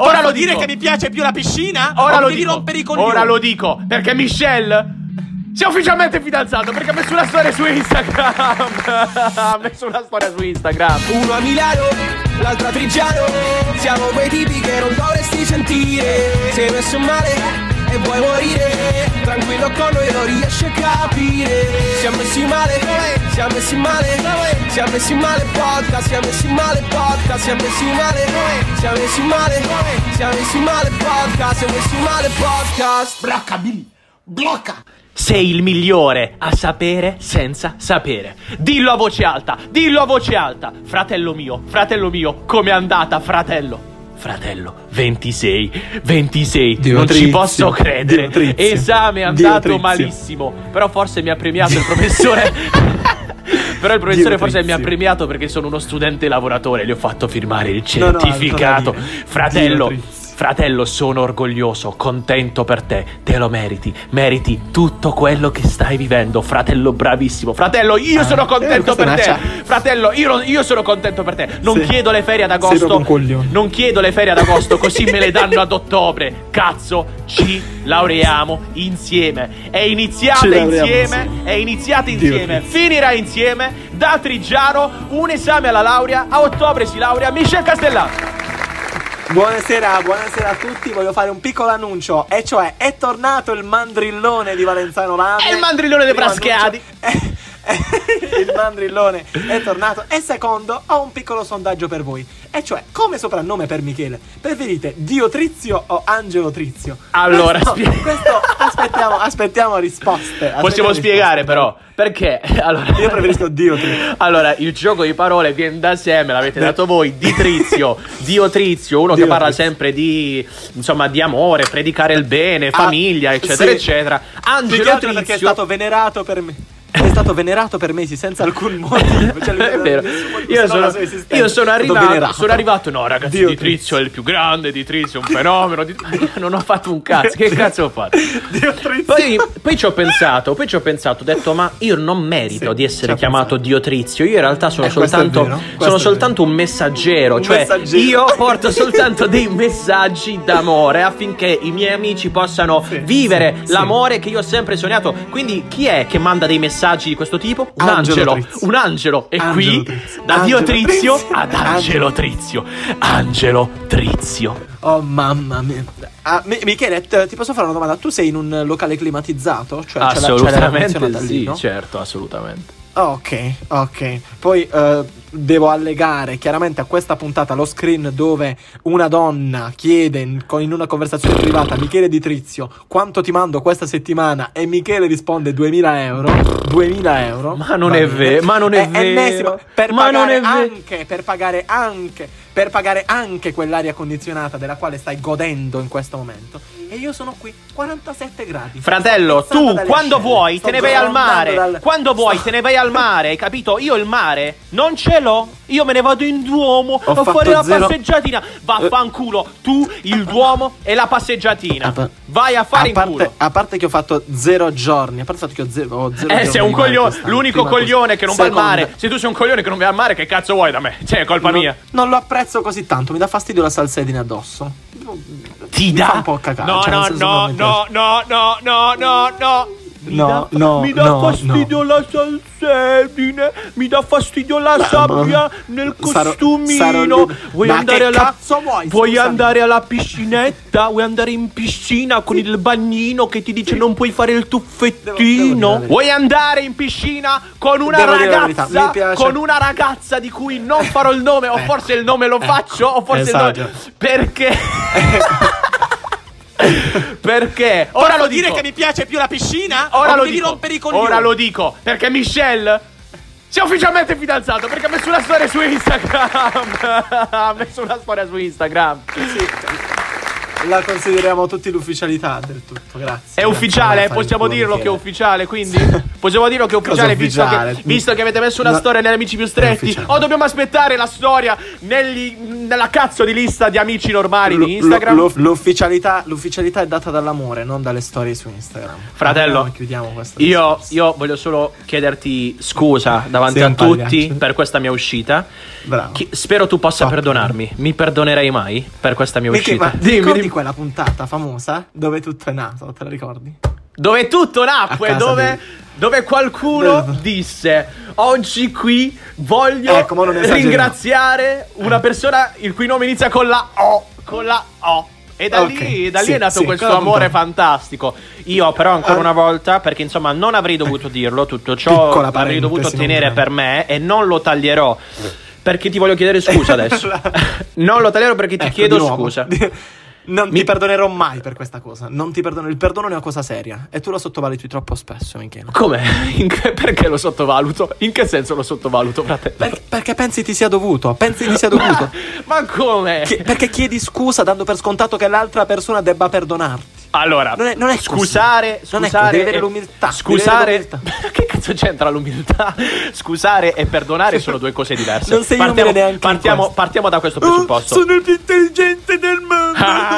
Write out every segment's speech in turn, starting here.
Ora lo dico. Dire che mi piace più la piscina? Ora lo devi rompere i coglioni. Ora lo dico, perché Michel si è ufficialmente fidanzato, perché ha messo una storia su Instagram. Ha messo una storia su Instagram. Uno a Milano, l'altro a Triggiano. Siamo quei tipi che non dovresti sentire. Sei messo male e vuoi morire. Tranquillo con noi non riesci a capire. Siamo messi male, siamo messi male, siamo messi male podcast, siamo messi male podcast, siamo messi male, siamo messi male, siamo messi male podcast, siamo messi male podcast. Blocca Billy, blocca. Sei il migliore a sapere senza sapere. Dillo a voce alta, dillo a voce alta. Fratello mio, com'è andata, fratello? Fratello, 26, non ci posso credere. Esame è andato malissimo, però forse mi ha premiato il professore. Però il professore forse mi ha premiato perché sono uno studente lavoratore, gli ho fatto firmare il certificato. Fratello, sono orgoglioso, contento per te, te lo meriti, meriti tutto quello che stai vivendo, fratello bravissimo, fratello io sono contento per te, fratello io sono contento per te, non chiedo le ferie ad agosto, non chiedo le ferie ad agosto, così me le danno ad ottobre, cazzo, ci laureiamo insieme, è iniziata insieme, è iniziata insieme, finirà insieme, da Triggiano un esame alla laurea, a ottobre si laurea Michel Castellano. Buonasera a tutti, voglio fare un piccolo annuncio, e cioè è tornato il mandrillone di Valenzano Lame. È il mandrillone dei Braschiati. Il mandrillone è tornato. E secondo, ho un piccolo sondaggio per voi, e cioè, come soprannome per Michele, preferite Dio Trizio o Angelo Trizio? Allora, questo aspettiamo risposte. Possiamo spiegare però, perché allora, io preferisco Dio Trizio. Allora, il gioco di parole viene da sé, me l'avete dato voi, Di Trizio, Dio Trizio, uno Dio che parla Trizio. Sempre di, insomma, di amore, predicare il bene, famiglia, eccetera, sì. Eccetera. Angelo Trizio perché è stato venerato per me. È stato venerato per mesi senza alcun motivo, cioè, è vero. Io sono arrivato no ragazzi, Dio Di Trizio è il più grande, Di Trizio è un fenomeno, non ho fatto un cazzo, che cazzo ho fatto? Dio Trizio. Poi ci ho pensato, ho detto ma io non merito di essere chiamato Dio Trizio, io in realtà sono soltanto un messaggero, io porto soltanto dei messaggi d'amore affinché i miei amici possano vivere l'amore che io ho sempre sognato, quindi chi è che manda dei messaggi di questo tipo? Un angelo. E qui da Dio Trizio ad Angelo Trizio. Angelo Trizio. Oh mamma mia. Michele, ti posso fare una domanda? Tu sei in un locale climatizzato? Cioè, assolutamente c'è la sì, lì, no? Certo, assolutamente. Ok. Poi devo allegare chiaramente a questa puntata lo screen dove una donna chiede in una conversazione privata a Michele Di Trizio quanto ti mando questa settimana e Michele risponde 2000 euro. Ma non è vero, Ennesimo, per pagare anche quell'aria condizionata della quale stai godendo in questo momento. E io sono qui, 47 gradi. Fratello, tu quando vuoi te ne vai al mare. Quando vuoi te ne vai al mare, hai capito? Io il mare non ce l'ho. Io me ne vado in Duomo a fare la passeggiatina. Vaffanculo, tu, il Duomo e la passeggiatina. Vai a fare in culo. A parte che ho fatto 0 giorni. A parte che ho zero giorni. Sei un coglione. L'unico coglione che non va al mare. Se tu sei un coglione che non vai al mare, che cazzo vuoi da me? Cioè, è colpa mia. Non lo apprezzo così tanto. Mi dà fastidio la salsedine addosso. Ti dà? Fa un po' cacao. No. Mi dà fastidio la salsedine, mi dà fastidio la sabbia nel costumino. Vuoi andare alla piscinetta? Vuoi andare in piscina con il bagnino che ti dice non puoi fare il tuffettino? Vuoi andare in piscina con una ragazza? Con una ragazza di cui non farò il nome, o forse il nome lo faccio, o forse no. Perché? Perché ora lo dico. Dire che mi piace più la piscina? Ora lo devi rompere i coglioni. Ora lo dico, perché Michel si è ufficialmente fidanzato, perché ha messo una storia su Instagram. Ha messo una storia su Instagram. Sì. la consideriamo tutti l'ufficialità del tutto, grazie. È ufficiale, possiamo dirlo che è ufficiale, quindi? Possiamo dirlo che è ufficiale, visto che avete messo una storia negli amici più stretti. Oh, dobbiamo aspettare la storia nella cazzo di lista di amici normali di Instagram. L'ufficialità è data dall'amore, non dalle storie su Instagram. Fratello, chiudiamo questa io voglio solo chiederti scusa davanti a tutti per questa mia uscita. Bravo. Spero tu possa perdonarmi. Mi perdonerei mai per questa mia uscita. Ma ti ricordi quella puntata famosa dove tutto è nato, te la ricordi? Dove tutto nacque, dove qualcuno disse: oggi qui voglio ringraziare una persona il cui nome inizia con la O. Con la O. E da lì è nato questo amore fantastico. Io però ancora una volta, perché insomma non avrei dovuto dirlo tutto ciò, avrei dovuto tenere per me e non lo taglierò. Perché ti voglio chiedere scusa adesso. Non lo taglierò perché ti chiedo scusa. Non ti perdonerò mai per questa cosa. Non ti perdono. Il perdono è una cosa seria e tu lo sottovaluti troppo spesso, Michele. Come? Perché lo sottovaluto? In che senso lo sottovaluto, fratello? Perché pensi ti sia dovuto. Ma come? Perché chiedi scusa dando per scontato che l'altra persona debba perdonarti. Allora, non è scusare, devi avere l'umiltà. Che cazzo c'entra l'umiltà? Scusare e perdonare sono due cose diverse. Non sei umile neanche. Partiamo da questo presupposto. Sono il più intelligente del mondo.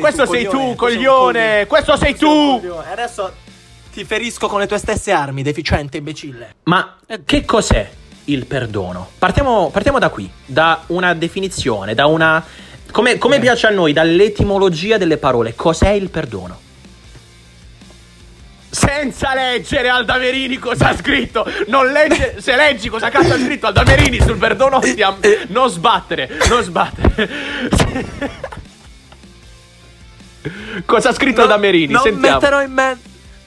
Questo sei tu, coglione. E adesso ti ferisco con le tue stesse armi, deficiente imbecille. Ma che cos'è il perdono? Partiamo da qui, da una definizione, da una come piace a noi, dall'etimologia delle parole. Cos'è il perdono? Senza leggere Alda Merini cosa ha scritto. Non legge. Se leggi cosa cazzo ha scritto Alda Merini sul perdono, non sbattere. Cosa ha scritto Alda Merini?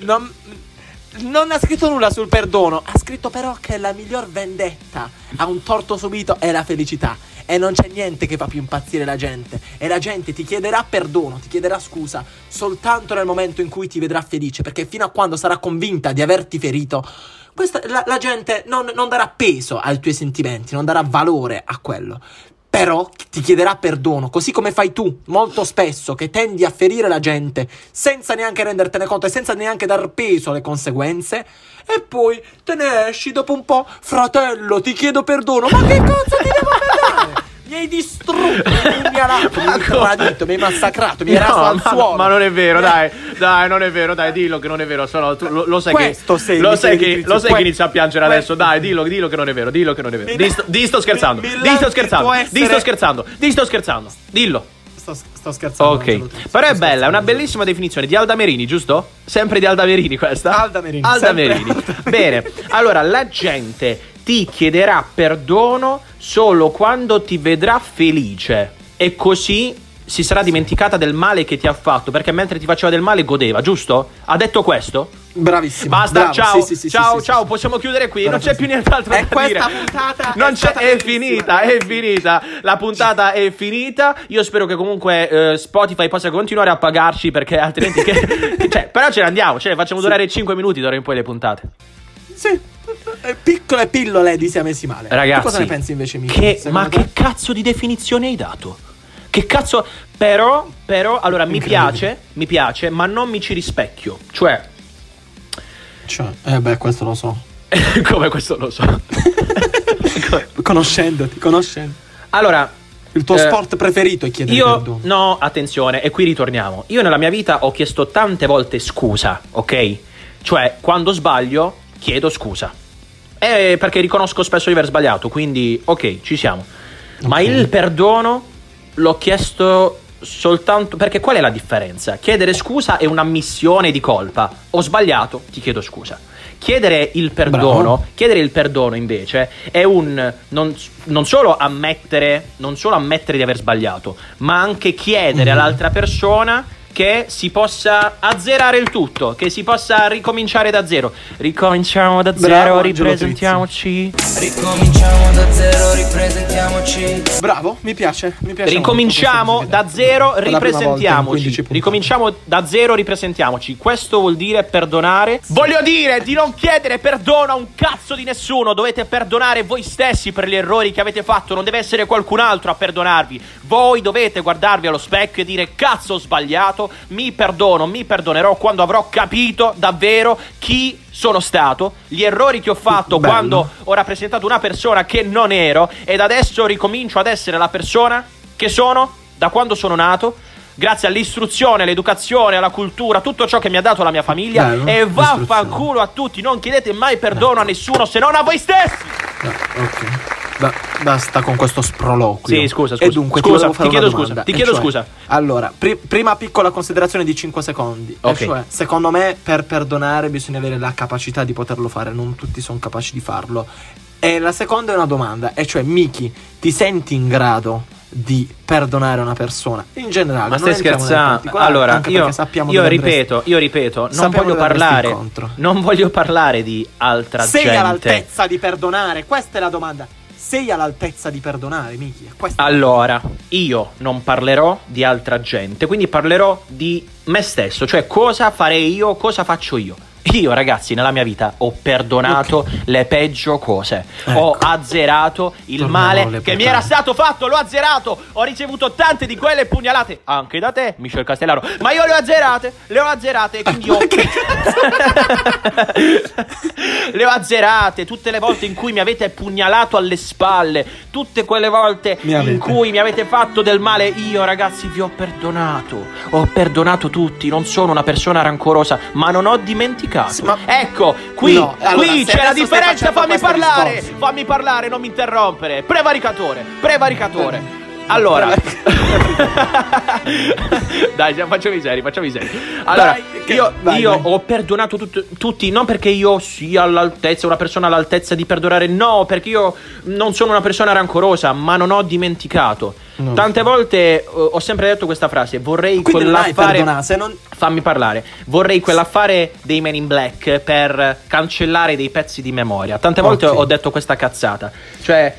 Non ha scritto nulla sul perdono. Ha scritto però che la miglior vendetta a un torto subito è la felicità. E non c'è niente che fa più impazzire la gente. E la gente ti chiederà perdono, ti chiederà scusa soltanto nel momento in cui ti vedrà felice. Perché fino a quando sarà convinta di averti ferito, la gente non darà peso ai tuoi sentimenti, non darà valore a quello. Però ti chiederà perdono, così come fai tu molto spesso, che tendi a ferire la gente senza neanche rendertene conto e senza neanche dar peso alle conseguenze, e poi te ne esci dopo un po': fratello, ti chiedo perdono. Ma che cazzo ti devo perdonare? Mi hai distrutto, mi hai tradito, mi hai massacrato, mi hai raso al suolo. Ma non è vero, dai, non è vero, dai, dillo che non è vero. Solo tu lo sai che inizia a piangere adesso. Dai, dillo che non è vero, Ti sto scherzando. Dillo. Sto scherzando. Ok. Però è bella, è una bellissima definizione di Alda Merini, giusto? Sempre di Alda Merini questa. Alda Merini. Bene. Allora, la gente ti chiederà perdono solo quando ti vedrà felice, e così si sarà dimenticata del male che ti ha fatto, perché mentre ti faceva del male godeva, giusto? Ha detto questo? Bravissimo. Basta, bravo, ciao. Sì, possiamo chiudere qui. Bravo, non c'è più nient'altro da dire. Questa puntata è finita. La puntata è finita. Io spero che comunque Spotify possa continuare a pagarci, perché altrimenti però ce ne andiamo, facciamo durare 5 minuti d'ora in poi le puntate. Sì. Piccole pillole di siamesimale. Ragazzi, tu cosa ne pensi invece, Michele? Che cazzo di definizione hai dato? Che cazzo? Però allora mi piace, ma non mi ci rispecchio. Cioè questo lo so. Come questo lo so? Conoscendoti. Allora, il tuo sport preferito è chiedere perdono. No, attenzione, e qui ritorniamo. Io nella mia vita ho chiesto tante volte scusa, ok? Cioè, quando sbaglio chiedo scusa, perché riconosco spesso di aver sbagliato, quindi ok, ci siamo. Okay. Ma il perdono l'ho chiesto soltanto perché, qual è la differenza? Chiedere scusa è un'ammissione di colpa: ho sbagliato, ti chiedo scusa. Chiedere il perdono invece è un non solo ammettere di aver sbagliato, ma anche chiedere all'altra persona che si possa azzerare il tutto, che si possa ricominciare da zero. Ricominciamo da zero, bravo, ripresentiamoci. Ricominciamo da zero, ripresentiamoci. Bravo, mi piace. Ricominciamo da zero, ripresentiamoci. Ricominciamo da zero, ripresentiamoci. Questo vuol dire perdonare. Voglio dire di non chiedere perdono a un cazzo di nessuno. Dovete perdonare voi stessi per gli errori che avete fatto. Non deve essere qualcun altro a perdonarvi. Voi dovete guardarvi allo specchio e dire: cazzo, ho sbagliato, mi perdono, mi perdonerò quando avrò capito davvero chi sono stato, gli errori che ho fatto, bello, quando ho rappresentato una persona che non ero, ed adesso ricomincio ad essere la persona che sono da quando sono nato, grazie all'istruzione, all'educazione, alla cultura, tutto ciò che mi ha dato la mia famiglia. Bello. E vaffanculo a tutti, non chiedete mai perdono a nessuno se non a voi stessi. Ok. Basta con questo sproloquio. Sì, scusa. E dunque ti chiedo scusa. Allora, prima piccola considerazione di 5 secondi. Okay. E cioè, secondo me, per perdonare bisogna avere la capacità di poterlo fare. Non tutti sono capaci di farlo. E la seconda è una domanda. E cioè, Miki, ti senti in grado di perdonare una persona in generale? Ma stai scherzando? Allora, io ripeto, non voglio parlare di altra gente. Sei all'altezza di perdonare? Questa è la domanda. Sei all'altezza di perdonare, Miki? Allora, io non parlerò di altra gente, quindi parlerò di me stesso, cioè cosa farei io, cosa faccio io. Io, ragazzi, nella mia vita ho perdonato le peggio cose, ecco. Ho azzerato il male che mi era stato fatto, l'ho azzerato. Ho ricevuto tante di quelle pugnalate anche da te, Michel Castellano, ma io le ho azzerate, quindi ho le ho azzerate tutte le volte in cui mi avete pugnalato alle spalle, tutte quelle volte in cui mi avete fatto del male. Io, ragazzi, vi ho perdonato tutti, non sono una persona rancorosa, ma non ho dimenticato. Sì, ma... ecco, qui c'è la differenza. Fammi parlare, non mi interrompere. Prevaricatore. Allora, dai, faccio miseria. Allora, dai, io ho perdonato tutti, non perché io sia all'altezza, una persona all'altezza di perdonare, no, perché io non sono una persona rancorosa, ma non ho dimenticato. No. Tante volte ho sempre detto questa frase: vorrei Vorrei quell'affare dei Men in Black per cancellare dei pezzi di memoria. Tante volte ho detto questa cazzata. Cioè,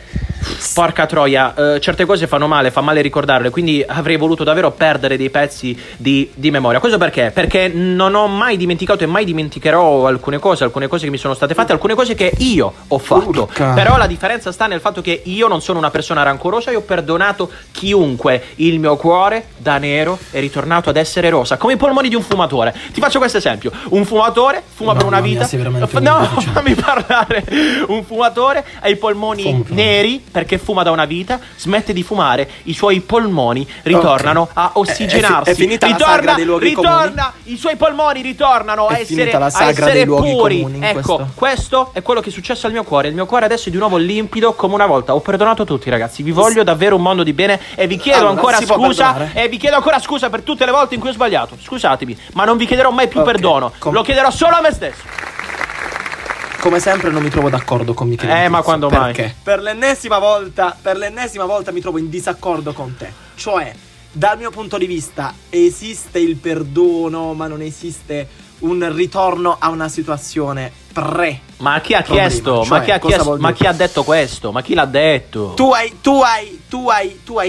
porca troia, certe cose fanno male, fa male ricordarle, quindi avrei voluto davvero perdere dei pezzi di memoria. Questo perché? Perché non ho mai dimenticato e mai dimenticherò alcune cose che mi sono state fatte, alcune cose che io ho fatto. Urca. Però la differenza sta nel fatto che io non sono una persona rancorosa e ho perdonato chiunque. Il mio cuore da nero è ritornato ad essere rosa, come i polmoni di un fumatore. Ti faccio questo esempio: un fumatore fuma per una vita. Fammi parlare. Un fumatore ha i polmoni neri perché fuma da una vita, smette di fumare, i suoi polmoni ritornano a ossigenarsi. È finita la sagra dei luoghi comuni. I suoi polmoni ritornano a essere puri. Ecco, questo è quello che è successo al mio cuore. Il mio cuore adesso è di nuovo limpido come una volta. Ho perdonato tutti, ragazzi. Vi voglio davvero un mondo di bene e vi chiedo ancora scusa. E vi chiedo ancora scusa per tutte le volte in cui ho sbagliato. Scusatemi, ma non vi chiederò mai più perdono. Lo chiederò solo a me stesso. Come sempre non mi trovo d'accordo con Michele. Ma quando mai? Perché? Per l'ennesima volta mi trovo in disaccordo con te. Cioè, dal mio punto di vista esiste il perdono, ma non esiste un ritorno a una situazione pre. Ma chi ha chiesto? Cioè, ma chi ha detto questo? Ma chi l'ha detto? Tu hai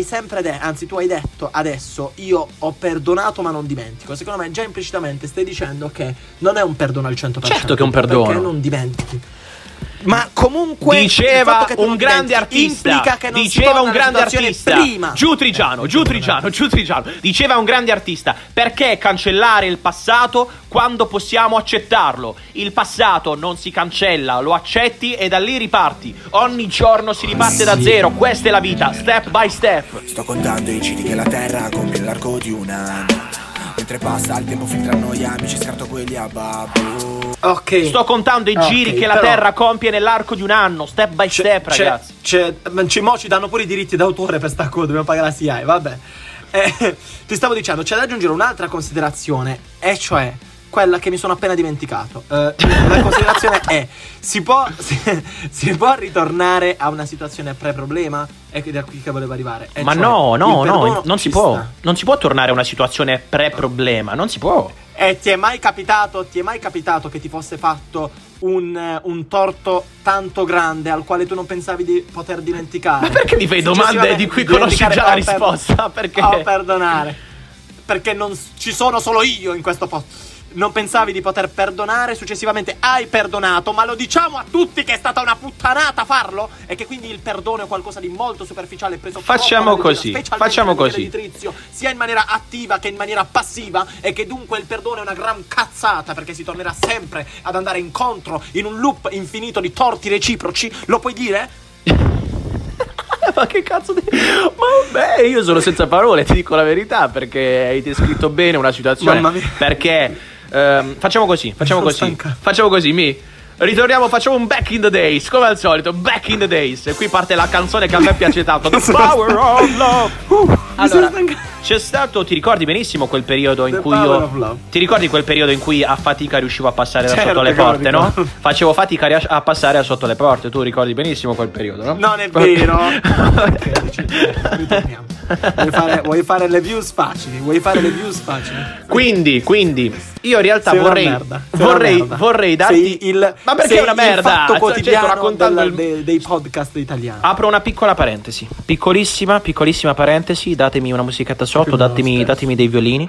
sempre detto, anzi tu hai detto adesso: io ho perdonato ma non dimentico. Secondo me già implicitamente stai dicendo che non è un perdono al 100%. Certo che è un perdono, perché non dimentichi. Ma comunque diceva un grande artista, Triggiano, diceva un grande artista: perché cancellare il passato quando possiamo accettarlo? Il passato non si cancella, lo accetti e da lì riparti. Ogni giorno si riparte da zero. Questa è la vita, step by step. Sto contando i giri che la terra compie nell'arco di un anno. Mentre passa il tempo filtra noi amici, scarto quelli a babbo. Ok. Sto contando i giri che la terra compie nell'arco di un anno, step by step, ragazzi. Mo ci danno pure i diritti d'autore per sta cosa, dobbiamo pagare la SIAE, vabbè. Ti stavo dicendo, c'è da aggiungere un'altra considerazione, e cioè quella che mi sono appena dimenticato. La considerazione è: si può ritornare a una situazione pre-problema? è da qui che volevo arrivare. Ma cioè, no, non si può. Non si può tornare a una situazione pre-problema, non si può. E ti è mai capitato che ti fosse fatto un torto tanto grande al quale tu non pensavi di poter dimenticare? Ma perché mi fai domande di cui conosci già la risposta? Perché? Oh, perdonare. Perché non ci sono solo io in questo posto. Non pensavi di poter perdonare, successivamente hai perdonato, ma lo diciamo a tutti che è stata una puttanata farlo e che quindi il perdono è qualcosa di molto superficiale preso. Facciamo così. Di Trizio, sia in maniera attiva che in maniera passiva, e che dunque il perdono è una gran cazzata, perché si tornerà sempre ad andare incontro in un loop infinito di torti reciproci. Lo puoi dire? Ma che cazzo di... Ma beh, io sono senza parole, ti dico la verità, perché hai descritto bene una situazione. Mamma mia. Perché Facciamo così. Ritorniamo, facciamo un back in the days, come al solito, back in the days. E qui parte la canzone che a me piace tanto, The Power of Love. Allora, c'è stato, ti ricordi benissimo quel periodo in cui io... Ti ricordi quel periodo in cui a fatica riuscivo a passare da sotto le porte, no? Facevo fatica a passare da sotto le porte, tu ricordi benissimo quel periodo, no? Non è vero. Ritorniamo. Vuoi fare le views facili? Quindi io in realtà vorrei darti il... Ma perché è una merda? Il fatto quotidiano raccontando dei podcast italiani. Apro una piccola parentesi, piccolissima parentesi. Datemi una musichetta sotto, datemi dei violini.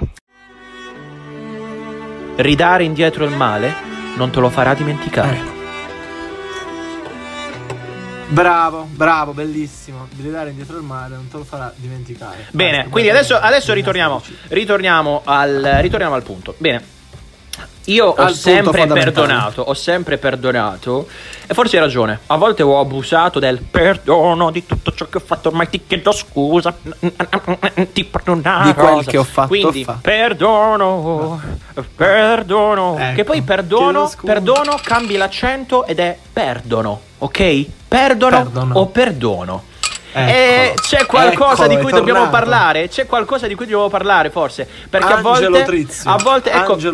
Ridare indietro il male non te lo farà dimenticare. Bravo, bellissimo. Ridare indietro il male non te lo farà dimenticare. Bene, quindi adesso ritorniamo al punto. Bene. Io ho sempre perdonato. E forse hai ragione. A volte ho abusato del perdono, di tutto ciò che ho fatto. Ormai ti chiedo scusa, ti perdonavo di quel che ho fatto. Quindi perdono, ecco. Che poi perdono cambi l'accento ed è perdono, ok? Perdono. O perdono, ecco. E c'è qualcosa di cui dobbiamo parlare? Forse. Perché a volte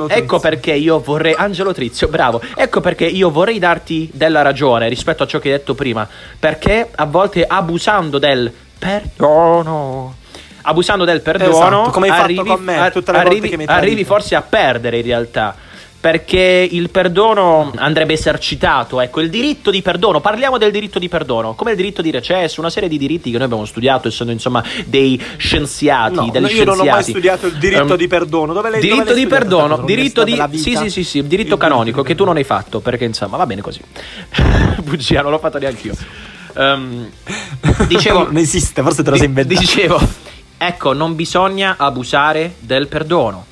ecco perché io vorrei... Angelo Trizio, bravo. Ecco perché io vorrei darti della ragione rispetto a ciò che hai detto prima. Perché a volte abusando del perdono... esatto, come hai fatto con me tutte le volte che mi tagli. Arrivi forse a perdere in realtà, perché il perdono andrebbe esercitato, ecco, il diritto di perdono. Parliamo del diritto di perdono, come il diritto di recesso, una serie di diritti che noi abbiamo studiato, essendo insomma dei scienziati, io non ho mai studiato il diritto di perdono. Diritto di perdono, diritto canonico, che tu non hai fatto, perché insomma, va bene così. Bugia, non l'ho fatto neanche io. Dicevo non esiste, forse te lo sei inventato. Dicevo, ecco, non bisogna abusare del perdono.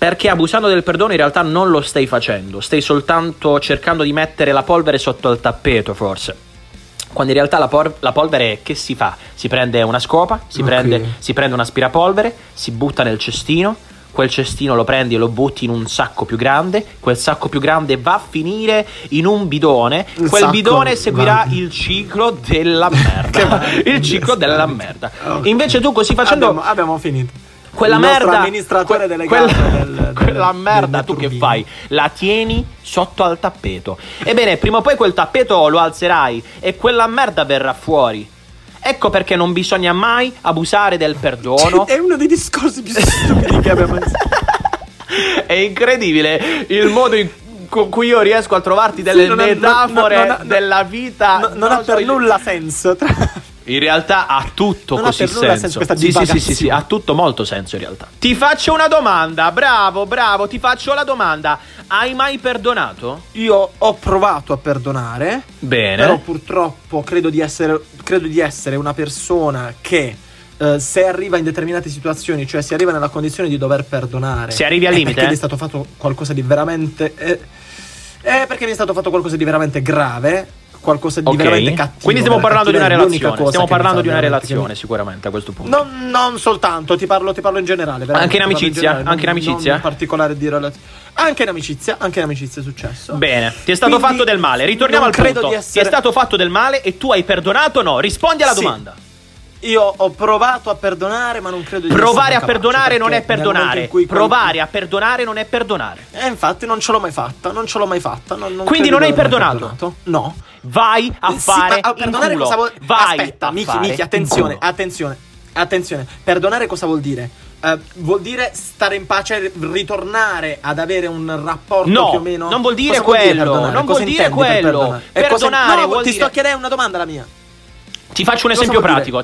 Perché abusando del perdono in realtà non lo stai facendo, stai soltanto cercando di mettere la polvere sotto al tappeto forse. Quando in realtà la polvere che si fa? Si prende una scopa, si prende un aspirapolvere, si butta nel cestino, quel cestino lo prendi e lo butti in un sacco più grande, quel sacco più grande va a finire in un bidone, quel bidone seguirà il ciclo della merda. Okay. Invece tu così facendo... Abbiamo finito. Quella merda tu che fai? La tieni sotto al tappeto. Ebbene, prima o poi quel tappeto lo alzerai e quella merda verrà fuori. Ecco perché non bisogna mai abusare del perdono. È uno dei discorsi più stupidi che abbiamo fatto. È incredibile il modo con cui io riesco a trovarti delle metafore della vita. Non ha per nulla senso. In realtà ha tutto così senso. Sì, ha tutto molto senso in realtà. Ti faccio una domanda, bravo, ti faccio la domanda. Hai mai perdonato? Io ho provato a perdonare. Bene. Però purtroppo credo di essere una persona che se arriva in determinate situazioni, cioè se arriva nella condizione di dover perdonare, se arrivi al limite, perché gli è stato fatto qualcosa di veramente perché mi è stato fatto qualcosa di veramente grave, qualcosa di veramente cattivo. Quindi stiamo parlando di una relazione. Sicuramente a questo punto. Non soltanto, ti parlo in generale. Anche in amicizia. Non in particolare di relazione. Anche in amicizia è successo. Bene, ti è stato fatto del male. Ritorniamo al punto. Ti è stato fatto del male e tu hai perdonato o no? Rispondi alla domanda. Io ho provato a perdonare, ma non credo di provare a perdonare. Non è perdonare. Provare a perdonare non è perdonare. Infatti non ce l'ho mai fatta. Quindi non hai perdonato? No. vai a fare perdonare cosa vuol dire? Aspetta, Miki, attenzione. Perdonare cosa vuol dire? Vuol dire stare in pace, ritornare ad avere un rapporto più o meno. Non vuol dire cosa quello. Vuol dire non cosa vuol dire quello. Perdonare vuol dire... sto chiedendo una domanda la mia. Ti faccio un esempio pratico.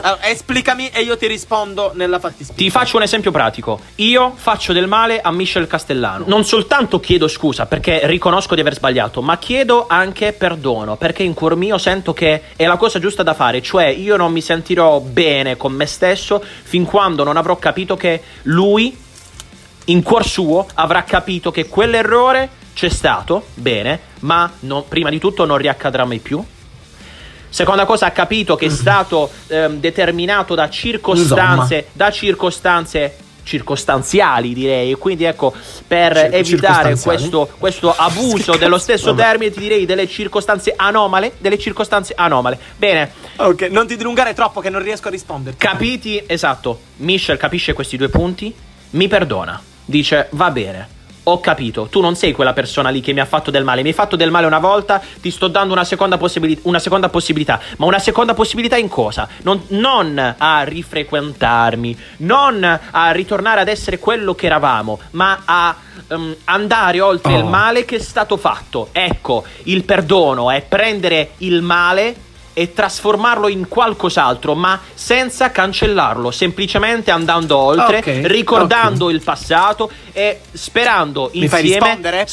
Allora, esplicami e io ti rispondo nella fattispecie. Ti faccio un esempio pratico. Io faccio del male a Michel Castellano. Non soltanto chiedo scusa perché riconosco di aver sbagliato, ma chiedo anche perdono perché in cuor mio sento che è la cosa giusta da fare. Cioè io non mi sentirò bene con me stesso fin quando non avrò capito che lui in cuor suo avrà capito che quell'errore c'è stato, bene, ma non, prima di tutto non riaccadrà mai più. Seconda cosa, ha capito che è stato determinato da circostanze, insomma, da circostanze circostanziali, direi. Quindi ecco, per evitare questo abuso dello stesso termine, ti direi delle circostanze anomale. Bene. Ok, non ti dilungare troppo che non riesco a risponderti. Capiti? Esatto. Michel capisce questi due punti, mi perdona. Dice, va bene. Ho capito, tu non sei quella persona lì che mi ha fatto del male. Mi hai fatto del male una volta, ti sto dando una seconda possibilità. Ma una seconda possibilità in cosa? Non a rifrequentarmi, non a ritornare ad essere quello che eravamo, ma a andare oltre il male che è stato fatto. Ecco, il perdono è prendere il male e trasformarlo in qualcos'altro, ma senza cancellarlo, semplicemente andando oltre, ricordando il passato e sperando insieme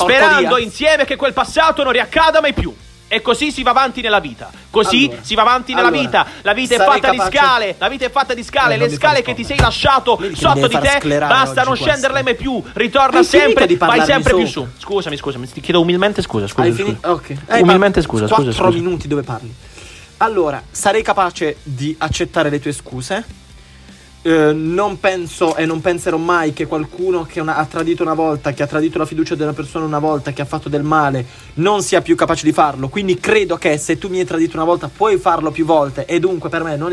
che quel passato non riaccada mai più. E così si va avanti nella vita. La vita è fatta di scale. Le scale che ti sei lasciato sotto di te, basta non scenderle mai più. Ritorna sempre, vai sempre più su. Scusami, ti chiedo umilmente scusa. 4 minuti dove parli. Allora, sarei capace di accettare le tue scuse. Non penso e non penserò mai che qualcuno che ha tradito una volta, che ha tradito la fiducia di una persona una volta, che ha fatto del male, non sia più capace di farlo. Quindi credo che se tu mi hai tradito una volta puoi farlo più volte. E dunque per me non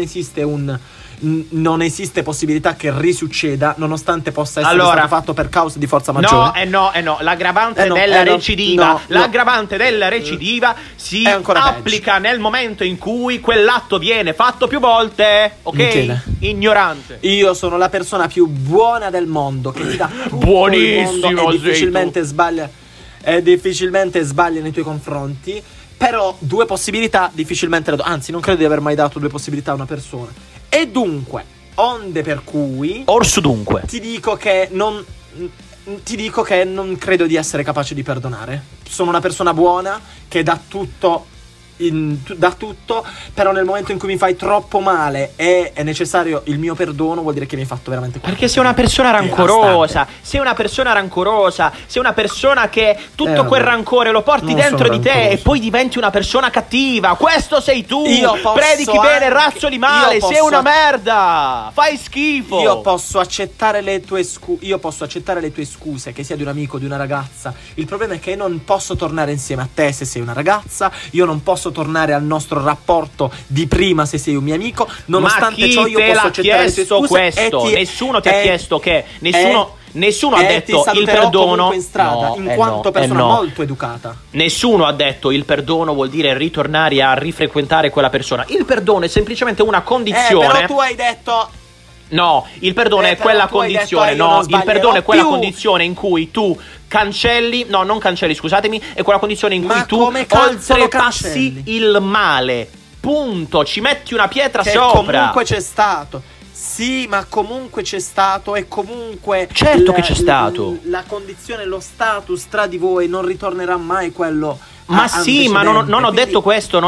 esiste possibilità che risucceda, nonostante possa essere stato fatto per causa di forza maggiore. L'aggravante della recidiva si applica nel momento in cui quell'atto viene fatto più volte. Ok, Michele, ignorante, io sono la persona più buona del mondo che ti dà buonissimo il mondo e difficilmente sbaglia nei tuoi confronti. Però due possibilità difficilmente le do. Anzi, non credo di aver mai dato due possibilità a una persona. E dunque, onde per cui, orso dunque, ti dico che non credo di essere capace di perdonare. Sono una persona buona che dà tutto, però nel momento in cui mi fai troppo male e è necessario il mio perdono, vuol dire che mi hai fatto veramente qualcosa. Perché sei una persona rancorosa, sei una persona che tutto quel rancore lo porti dentro di te e poi diventi una persona cattiva. Questo sei tu. Predichi bene, razzoli male, sei una merda, fai schifo. Io posso accettare le tue scuse, che sia di un amico, di una ragazza. Il problema è che non posso tornare insieme a te se sei una ragazza, io non posso tornare al nostro rapporto di prima se sei un mio amico. Nonostante ciò, io posso accettare le tue scuse. Nessuno ti ha chiesto che. Nessuno ha detto il perdono in strada, in quanto persona molto educata. Nessuno ha detto il perdono vuol dire ritornare a rifrequentare quella persona. Il perdono è semplicemente una condizione. Però tu hai detto no, il perdono è quella condizione. No, il perdono è quella condizione in cui tu cancelli, no, non cancelli, scusatemi, è quella condizione in cui tu oltrepassi il male. Punto, ci metti una pietra sopra. Comunque c'è stato. Sì, ma comunque c'è stato e comunque certo che c'è stato. La condizione, lo status tra di voi non ritornerà mai quello. Ma sì, ma non ho detto questo,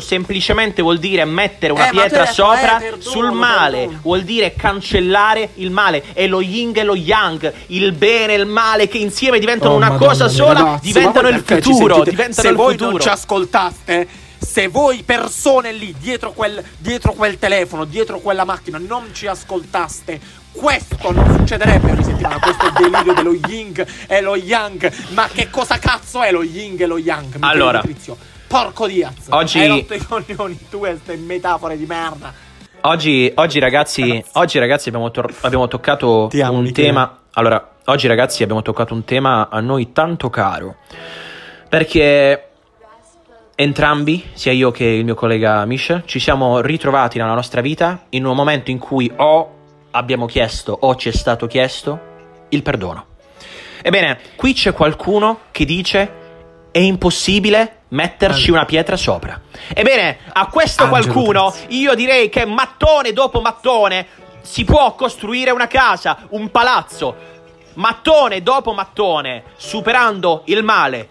semplicemente vuol dire mettere una pietra sopra sul male, vuol dire cancellare il male, è lo yin e lo yang, il bene e il male che insieme diventano una cosa sola, ragazzi, diventano il futuro, diventano il futuro. Se voi non ci ascoltaste, se voi persone lì dietro quel telefono, dietro quella macchina non ci ascoltaste, questo non succederebbe ogni settimana. Questo delirio dello yin e lo yang. Ma che cosa cazzo è lo yin e lo yang? Michele, allora, Di Trizio, porco diaz, oggi hai rotto i coglioni tu e queste metafore di merda. Oggi ragazzi abbiamo toccato tema. Allora, oggi ragazzi abbiamo toccato un tema a noi tanto caro, perché Entrambi, sia io che il mio collega Michel, ci siamo ritrovati nella nostra vita in un momento in cui o abbiamo chiesto o ci è stato chiesto il perdono. Ebbene, qui c'è qualcuno che dice è impossibile metterci una pietra sopra. Ebbene, a questo qualcuno io direi che mattone dopo mattone si può costruire una casa, un palazzo. Mattone dopo mattone, superando il male,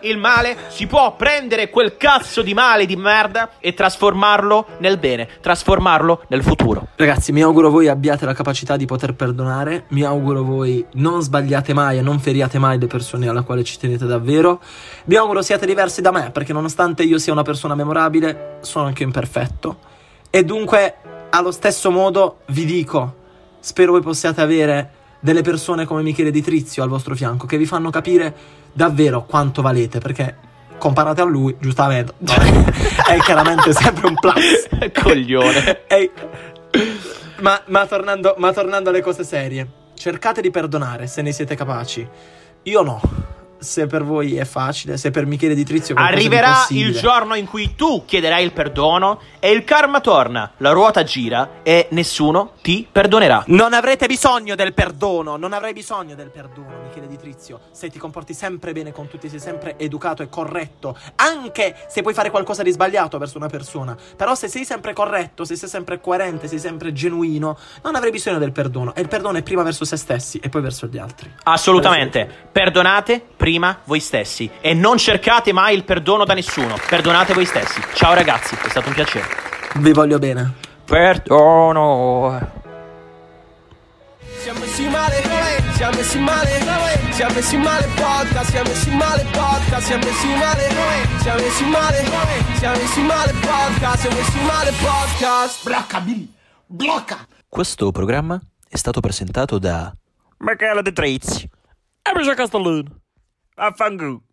il male, si può prendere quel cazzo di male di merda e trasformarlo nel bene, trasformarlo nel futuro. Ragazzi, mi auguro voi abbiate la capacità di poter perdonare, mi auguro voi non sbagliate mai e non feriate mai le persone alla quale ci tenete davvero. Mi auguro siate diversi da me, perché nonostante io sia una persona memorabile, sono anche imperfetto. E dunque, allo stesso modo, vi dico, spero voi possiate avere delle persone come Michele Di Trizio al vostro fianco, che vi fanno capire davvero quanto valete, perché comparate a lui, giustamente, no, è chiaramente sempre un plus. Coglione. Ma tornando alle cose serie, cercate di perdonare se ne siete capaci. Io no. Se per voi è facile, se per Michele Di Trizio arriverà il giorno in cui tu chiederai il perdono e il karma torna, la ruota gira e nessuno ti perdonerà. Non avrete bisogno del perdono, non avrai bisogno del perdono, Michele Di Trizio, se ti comporti sempre bene con tutti, sei sempre educato e corretto, anche se puoi fare qualcosa di sbagliato verso una persona, però se sei sempre corretto, se sei sempre coerente, sei sempre genuino, non avrai bisogno del perdono. E il perdono è prima verso se stessi e poi verso gli altri. Assolutamente, perdonate prima voi stessi e non cercate mai il perdono da nessuno, perdonate voi stessi. Ciao ragazzi, è stato un piacere, vi voglio bene. Perdono. Questo programma è stato presentato da Michele Di Trizio e Michel Castellano. I found you.